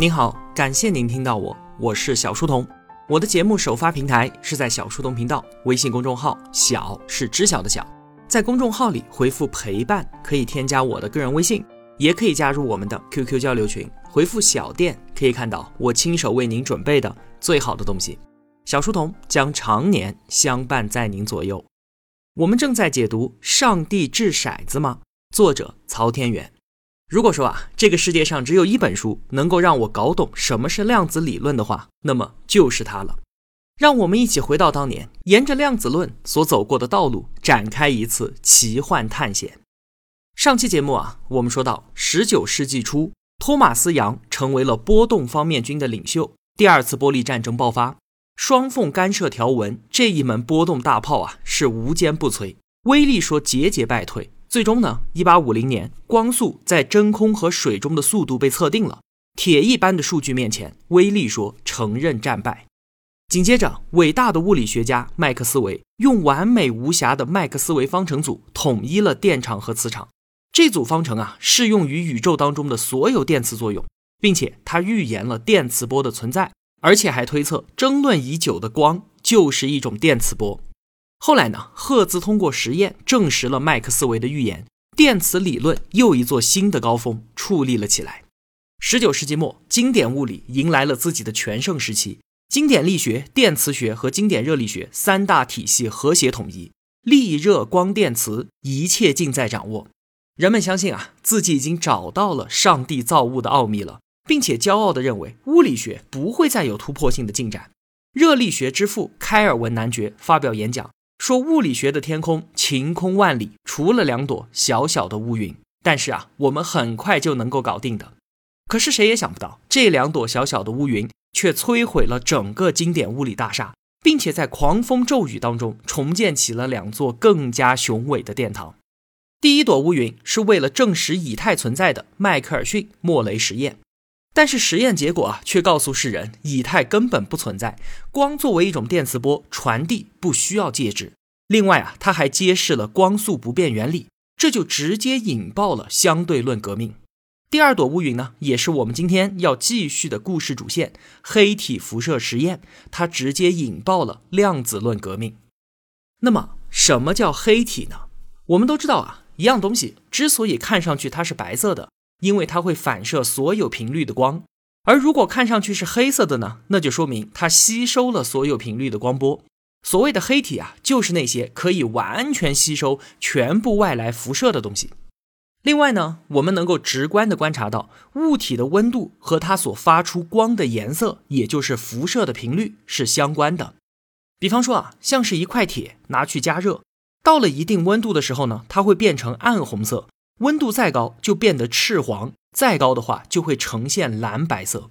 您好，感谢您听到我，我是小书童。我的节目首发平台是在小书童频道微信公众号，小是知晓的小。在公众号里回复陪伴，可以添加我的个人微信，也可以加入我们的 QQ 交流群，回复小店可以看到我亲手为您准备的最好的东西。小书童将常年相伴在您左右。我们正在解读《上帝掷骰子吗》，作者曹天元。如果说这个世界上只有一本书能够让我搞懂什么是量子理论的话，那么就是它了。让我们一起回到当年，沿着量子论所走过的道路，展开一次奇幻探险。上期节目我们说到19世纪初，托马斯杨成为了波动方面军的领袖，第二次波利战争爆发。双缝干涉条纹这一门波动大炮是无坚不摧，威力说节节败退。最终呢，1850年光速在真空和水中的速度被测定了，铁一般的数据面前，威力说承认战败。紧接着，伟大的物理学家麦克斯韦用完美无瑕的麦克斯韦方程组统一了电场和磁场。这组方程适用于宇宙当中的所有电磁作用，并且它预言了电磁波的存在，而且还推测争论已久的光就是一种电磁波。后来呢，赫兹通过实验证实了麦克斯韦的预言，电磁理论又一座新的高峰矗立了起来。19世纪末，经典物理迎来了自己的全盛时期，经典力学、电磁学和经典热力学三大体系和谐统一，力、热、光、电磁一切尽在掌握。人们相信自己已经找到了上帝造物的奥秘了，并且骄傲地认为物理学不会再有突破性的进展。热力学之父开尔文男爵发表演讲，说物理学的天空晴空万里，除了两朵小小的乌云，但是我们很快就能够搞定的。可是谁也想不到，这两朵小小的乌云却摧毁了整个经典物理大厦，并且在狂风骤雨当中重建起了两座更加雄伟的殿堂。第一朵乌云是为了证实以太存在的迈克尔逊莫雷实验，但是实验结果却告诉世人，以太根本不存在，光作为一种电磁波传递不需要介质。另外它还揭示了光速不变原理，这就直接引爆了相对论革命。第二朵乌云呢，也是我们今天要继续的故事主线，黑体辐射实验，它直接引爆了量子论革命。那么什么叫黑体呢？我们都知道一样东西之所以看上去它是白色的，因为它会反射所有频率的光，而如果看上去是黑色的呢，那就说明它吸收了所有频率的光波。所谓的黑体就是那些可以完全吸收全部外来辐射的东西。另外呢，我们能够直观地观察到物体的温度和它所发出光的颜色，也就是辐射的频率是相关的。比方说像是一块铁拿去加热，到了一定温度的时候呢，它会变成暗红色，温度再高就变得赤黄，再高的话就会呈现蓝白色。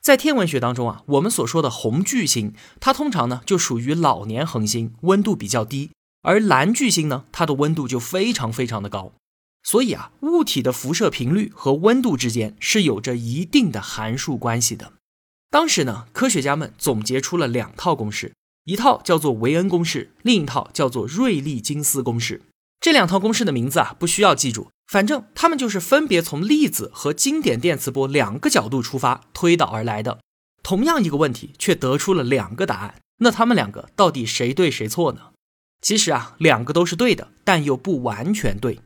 在天文学当中我们所说的红巨星，它通常呢就属于老年恒星，温度比较低，而蓝巨星呢，它的温度就非常非常的高。所以物体的辐射频率和温度之间是有着一定的函数关系的。当时呢，科学家们总结出了两套公式，一套叫做维恩公式，另一套叫做瑞利金斯公式。这两套公式的名字不需要记住，反正它们就是分别从粒子和经典电磁波两个角度出发推导而来的。同样一个问题却得出了两个答案，那它们两个到底谁对谁错呢？其实两个都是对的，但又不完全对。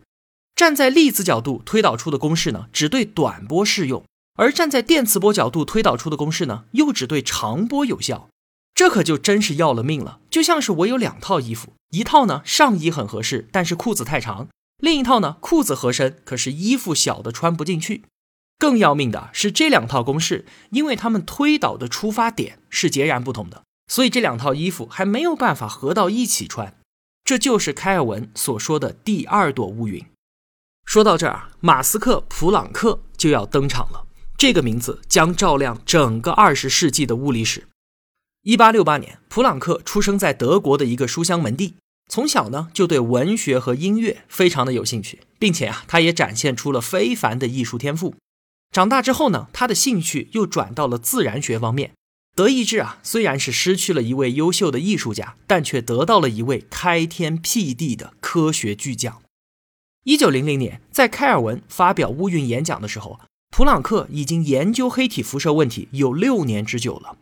站在粒子角度推导出的公式呢，只对短波适用，而站在电磁波角度推导出的公式呢，又只对长波有效。这可就真是要了命了，就像是我有两套衣服，一套呢上衣很合适，但是裤子太长，另一套呢裤子合身，可是衣服小的穿不进去。更要命的是这两套公式，因为它们推导的出发点是截然不同的，所以这两套衣服还没有办法合到一起穿。这就是开尔文所说的第二朵乌云。说到这儿，马斯克普朗克就要登场了，这个名字将照亮整个20世纪的物理史。1868年，普朗克出生在德国的一个书香门第，从小呢就对文学和音乐非常的有兴趣，并且他也展现出了非凡的艺术天赋。长大之后呢，他的兴趣又转到了自然学方面。德意志虽然是失去了一位优秀的艺术家，但却得到了一位开天辟地的科学巨匠。1900年，在开尔文发表乌云演讲的时候，普朗克已经研究黑体辐射问题有6年之久了，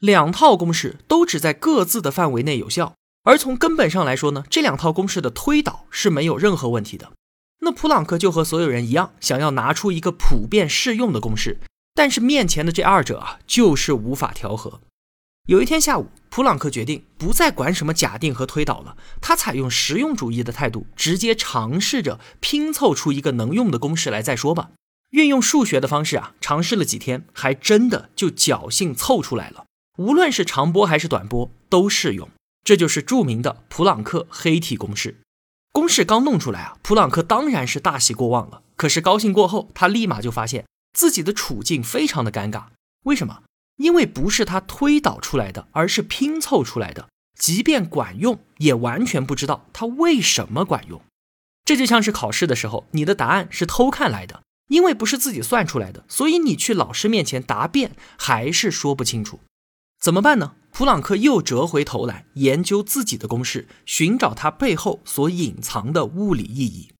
两套公式都只在各自的范围内有效，而从根本上来说呢，这两套公式的推导是没有任何问题的。那普朗克就和所有人一样，想要拿出一个普遍适用的公式，但是面前的这二者就是无法调和。有一天下午，普朗克决定不再管什么假定和推导了，他采用实用主义的态度，直接尝试着拼凑出一个能用的公式来再说吧。运用数学的方式尝试了几天，还真的就侥幸凑出来了。无论是长波还是短波都适用，这就是著名的普朗克黑体公式。公式刚弄出来普朗克当然是大喜过望了，可是高兴过后，他立马就发现自己的处境非常的尴尬。为什么？因为不是他推导出来的，而是拼凑出来的，即便管用，也完全不知道它为什么管用。这就像是考试的时候，你的答案是偷看来的，因为不是自己算出来的，所以你去老师面前答辩还是说不清楚。怎么办呢？普朗克又折回头来研究自己的公式，寻找它背后所隐藏的物理意义。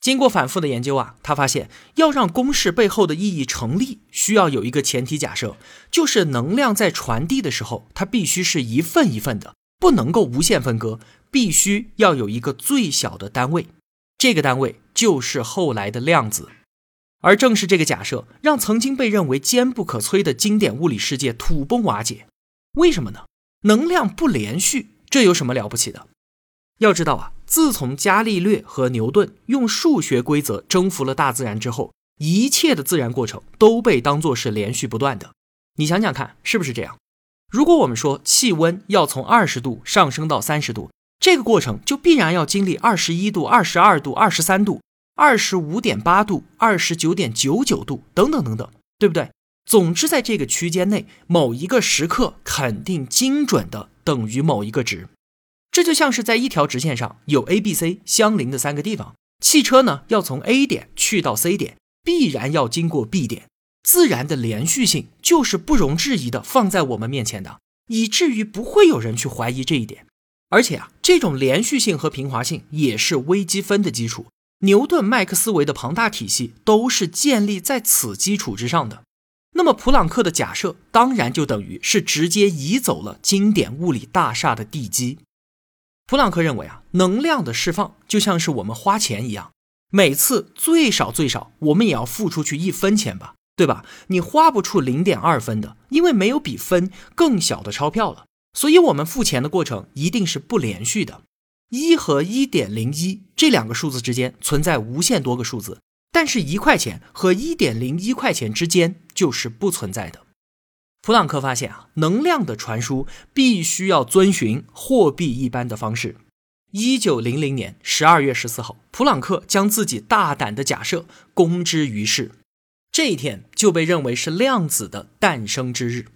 经过反复的研究他发现要让公式背后的意义成立，需要有一个前提假设，就是能量在传递的时候，它必须是一份一份的，不能够无限分割，必须要有一个最小的单位，这个单位就是后来的量子。而正是这个假设，让曾经被认为坚不可摧的经典物理世界土崩瓦解。为什么呢？能量不连续，这有什么了不起的？要知道自从伽利略和牛顿用数学规则征服了大自然之后，一切的自然过程都被当作是连续不断的。你想想看，是不是这样？如果我们说气温要从20度上升到30度，这个过程就必然要经历21度、22度、23度、25.8 度、29.99 度等等等等，对不对？总之在这个区间内，某一个时刻肯定精准的等于某一个值。这就像是在一条直线上有 ABC 相邻的三个地方，汽车呢要从 A 点去到 C 点，必然要经过 B 点，自然的连续性就是不容置疑的放在我们面前的，以至于不会有人去怀疑这一点。而且这种连续性和平滑性也是微积分的基础，牛顿、麦克斯韦的庞大体系都是建立在此基础之上的。那么普朗克的假设当然就等于是直接移走了经典物理大厦的地基。普朗克认为能量的释放就像是我们花钱一样，每次最少最少我们也要付出去1分钱吧，对吧？你花不出 0.2 分的，因为没有比分更小的钞票了，所以我们付钱的过程一定是不连续的。1和 1.01 这两个数字之间存在无限多个数字，但是1块钱和 1.01 块钱之间就是不存在的。普朗克发现能量的传输必须要遵循货币一般的方式。1900年12月14号，普朗克将自己大胆的假设公之于世，这一天就被认为是量子的诞生之日。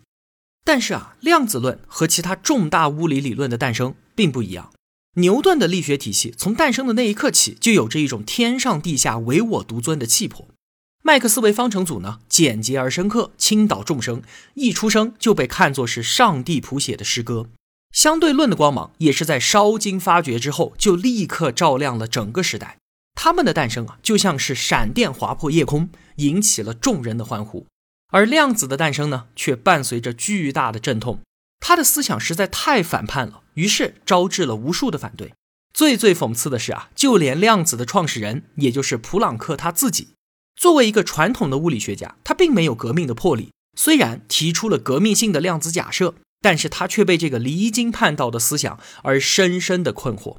但是量子论和其他重大物理理论的诞生并不一样。牛顿的力学体系从诞生的那一刻起就有着一种天上地下唯我独尊的气魄。麦克斯韦方程组呢，简洁而深刻，倾倒众生，一出生就被看作是上帝谱写的诗歌。相对论的光芒也是在稍经发掘之后就立刻照亮了整个时代。他们的诞生就像是闪电划破夜空，引起了众人的欢呼。而量子的诞生呢，却伴随着巨大的阵痛。他的思想实在太反叛了，于是招致了无数的反对。最讽刺的是就连量子的创始人，也就是普朗克他自己，作为一个传统的物理学家，他并没有革命的魄力。虽然提出了革命性的量子假设，但是他却被这个离经叛道的思想而深深的困惑。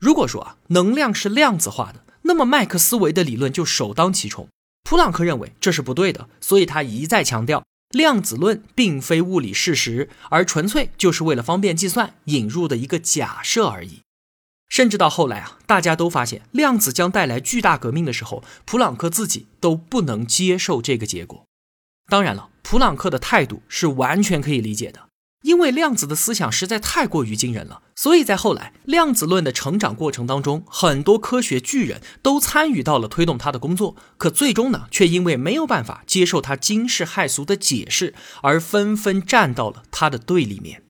如果说能量是量子化的，那么麦克斯韦的理论就首当其冲。普朗克认为这是不对的，所以他一再强调量子论并非物理事实，而纯粹就是为了方便计算引入的一个假设而已。甚至到后来大家都发现量子将带来巨大革命的时候，普朗克自己都不能接受这个结果。当然了，普朗克的态度是完全可以理解的，因为量子的思想实在太过于惊人了，所以在后来量子论的成长过程当中，很多科学巨人都参与到了推动他的工作，可最终呢，却因为没有办法接受他惊世骇俗的解释，而纷纷站到了他的对立面。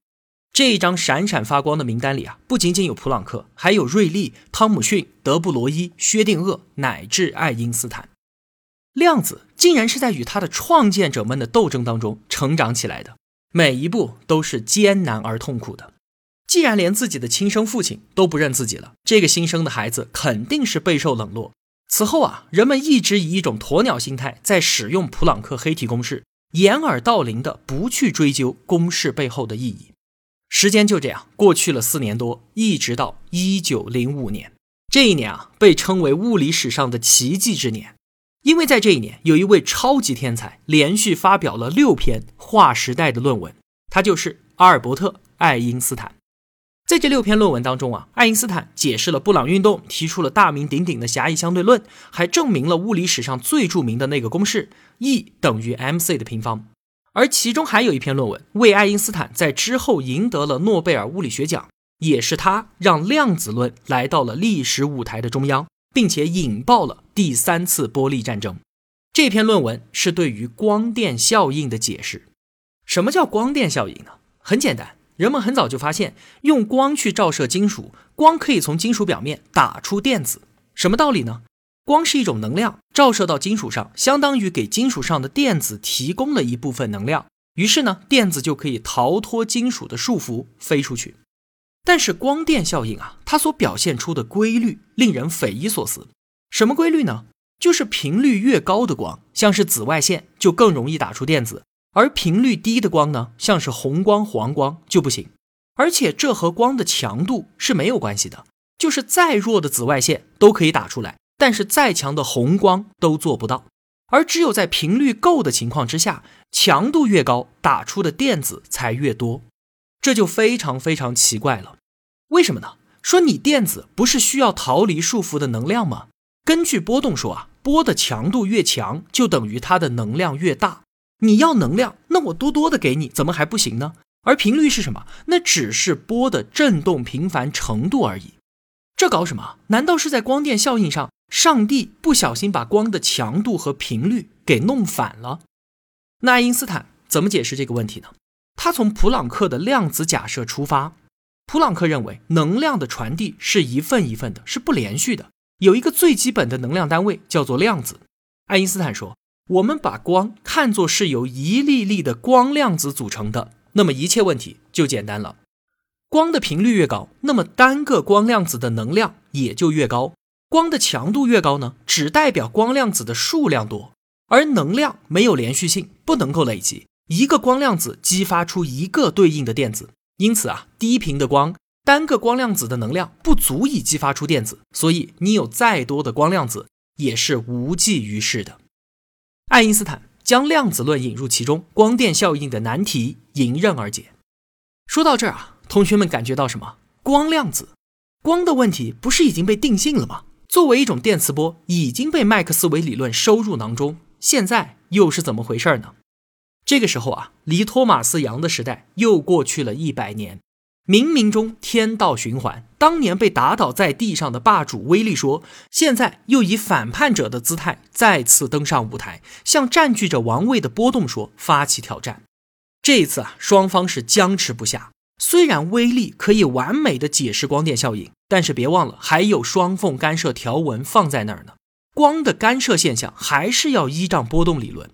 这一张闪闪发光的名单里不仅仅有普朗克，还有瑞利、汤姆逊、德布罗伊、薛定谔乃至爱因斯坦。量子竟然是在与它的创建者们的斗争当中成长起来的，每一步都是艰难而痛苦的。既然连自己的亲生父亲都不认自己了，这个新生的孩子肯定是备受冷落。此后啊，人们一直以一种鸵鸟心态在使用普朗克黑体公式，掩耳盗铃的不去追究公式背后的意义。时间就这样过去了4年多，一直到1905年。这一年啊，被称为物理史上的奇迹之年，因为在这一年有一位超级天才连续发表了6篇划时代的论文，他就是阿尔伯特·爱因斯坦。在这6篇论文当中啊，爱因斯坦解释了布朗运动，提出了大名鼎鼎的狭义相对论，还证明了物理史上最著名的那个公式 E 等于 MC 的平方。而其中还有一篇论文为爱因斯坦在之后赢得了诺贝尔物理学奖，也是他让量子论来到了历史舞台的中央，并且引爆了第3次波粒战争。这篇论文是对于光电效应的解释。什么叫光电效应呢？很简单，人们很早就发现，用光去照射金属，光可以从金属表面打出电子。什么道理呢？光是一种能量，照射到金属上，相当于给金属上的电子提供了一部分能量，于是呢，电子就可以逃脱金属的束缚飞出去。但是光电效应啊，它所表现出的规律令人匪夷所思。什么规律呢？就是频率越高的光，像是紫外线，就更容易打出电子，而频率低的光呢，像是红光、黄光就不行。而且这和光的强度是没有关系的，就是再弱的紫外线都可以打出来，但是再强的红光都做不到。而只有在频率够的情况之下，强度越高，打出的电子才越多。这就非常非常奇怪了。为什么呢？说你电子不是需要逃离束缚的能量吗？根据波动说啊，波的强度越强，就等于它的能量越大。你要能量，那我多多的给你，怎么还不行呢？而频率是什么？那只是波的振动频繁程度而已。这搞什么？难道是在光电效应上，上帝不小心把光的强度和频率给弄反了？那爱因斯坦怎么解释这个问题呢？他从普朗克的量子假设出发。普朗克认为，能量的传递是一份一份的，是不连续的，有一个最基本的能量单位叫做量子。爱因斯坦说，我们把光看作是由一粒粒的光量子组成的，那么一切问题就简单了。光的频率越高，那么单个光量子的能量也就越高。光的强度越高呢，只代表光量子的数量多。而能量没有连续性，不能够累积，一个光量子激发出一个对应的电子。因此啊，低频的光，单个光量子的能量不足以激发出电子，所以你有再多的光量子也是无济于事的。爱因斯坦将量子论引入其中，光电效应的难题迎刃而解。说到这儿啊，同学们感觉到什么？光量子，光的问题不是已经被定性了吗？作为一种电磁波，已经被麦克斯韦理论收入囊中，现在又是怎么回事呢？这个时候啊，离托马斯杨的时代又过去了100年。冥冥中天道循环，当年被打倒在地上的霸主威利说，现在又以反叛者的姿态再次登上舞台，向占据着王位的波动说发起挑战。这一次啊，双方是僵持不下。虽然威利可以完美的解释光电效应，但是别忘了还有双缝干涉条纹放在那儿呢，光的干涉现象还是要依仗波动理论。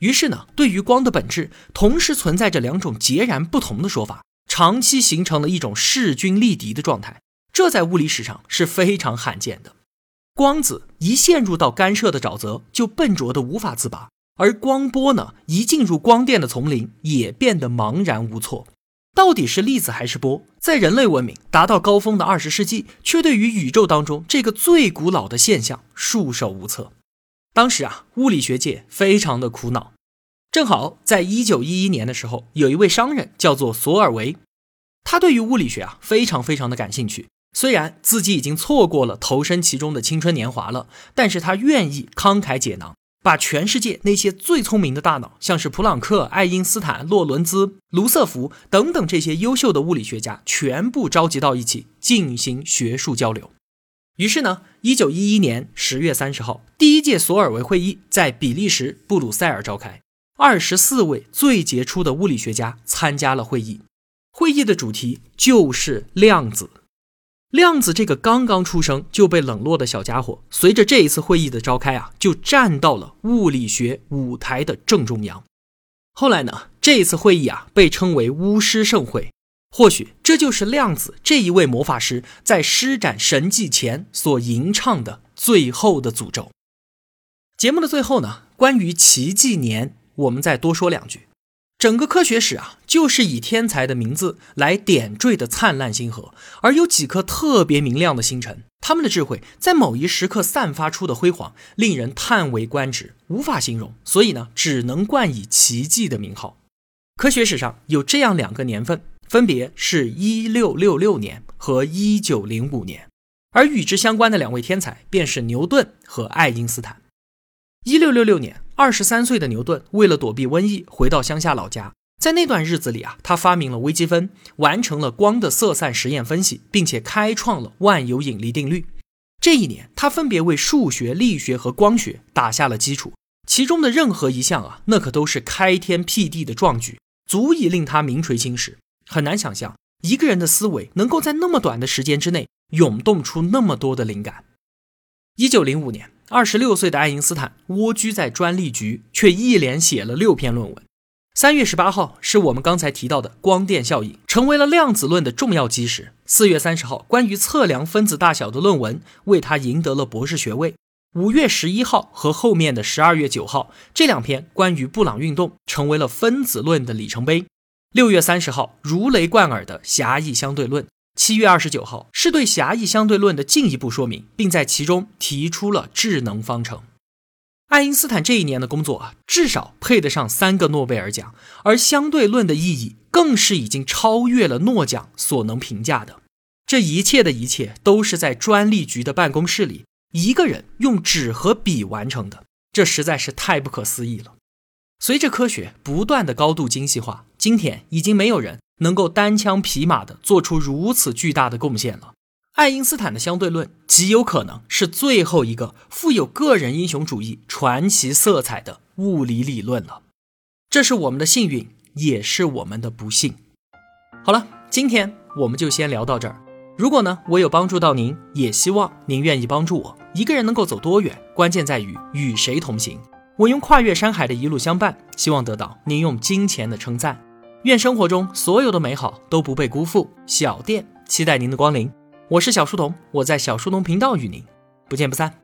于是呢，对于光的本质，同时存在着2种截然不同的说法，长期形成了一种势均力敌的状态，这在物理史上是非常罕见的。光子一陷入到干涉的沼泽，就笨拙的无法自拔，而光波呢，一进入光电的丛林，也变得茫然无措。到底是粒子还是波？在人类文明达到高峰的20世纪，却对于宇宙当中这个最古老的现象束手无策。当时啊，物理学界非常的苦恼。正好在1911年的时候，有一位商人叫做索尔维，他对于物理学啊非常非常的感兴趣。虽然自己已经错过了投身其中的青春年华了，但是他愿意慷慨解囊，把全世界那些最聪明的大脑，像是普朗克、爱因斯坦、洛伦兹、卢瑟福等等这些优秀的物理学家全部召集到一起进行学术交流。于是呢，1911年10月30号，第1届索尔维会议在比利时布鲁塞尔召开。24位最杰出的物理学家参加了会议，会议的主题就是量子。亮子这个刚刚出生就被冷落的小家伙，随着这一次会议的召开啊，就站到了物理学舞台的正中央。后来呢，这一次会议啊被称为巫师盛会，或许这就是亮子这一位魔法师在施展神迹前所吟唱的最后的诅咒。节目的最后呢，关于奇迹年我们再多说两句。整个科学史啊，就是以天才的名字来点缀的灿烂星河，而有几颗特别明亮的星辰，他们的智慧在某一时刻散发出的辉煌，令人叹为观止，无法形容，所以呢，只能冠以奇迹的名号。科学史上有这样两个年份，分别是1666年和1905年，而与之相关的两位天才便是牛顿和爱因斯坦。1666年23岁的牛顿为了躲避瘟疫回到乡下老家，在那段日子里啊，他发明了微积分，完成了光的色散实验分析，并且开创了万有引力定律。这一年他分别为数学、力学和光学打下了基础，其中的任何一项啊，那可都是开天辟地的壮举，足以令他名垂青史。很难想象一个人的思维能够在那么短的时间之内涌动出那么多的灵感。1905年26岁的爱因斯坦蜗居在专利局，却一连写了6篇论文。3月18号是我们刚才提到的光电效应，成为了量子论的重要基石。4月30号关于测量分子大小的论文为他赢得了博士学位。5月11号和后面的12月9号这2篇关于布朗运动成为了分子论的里程碑。6月30号如雷贯耳的狭义相对论。7月29号是对狭义相对论的进一步说明，并在其中提出了智能方程。爱因斯坦这一年的工作啊，至少配得上3个诺贝尔奖，而相对论的意义更是已经超越了诺奖所能评价的。这一切的一切都是在专利局的办公室里，一个人用纸和笔完成的，这实在是太不可思议了。随着科学不断的高度精细化，今天已经没有人能够单枪匹马地做出如此巨大的贡献了。爱因斯坦的相对论极有可能是最后一个富有个人英雄主义传奇色彩的物理理论了。这是我们的幸运，也是我们的不幸。好了，今天我们就先聊到这儿。如果呢，我有帮助到您，也希望您愿意帮助我。一个人能够走多远，关键在于与谁同行。我用跨越山海的一路相伴，希望得到您用金钱的称赞。愿生活中所有的美好都不被辜负。小店期待您的光临，我是小书童，我在小书童频道与您不见不散。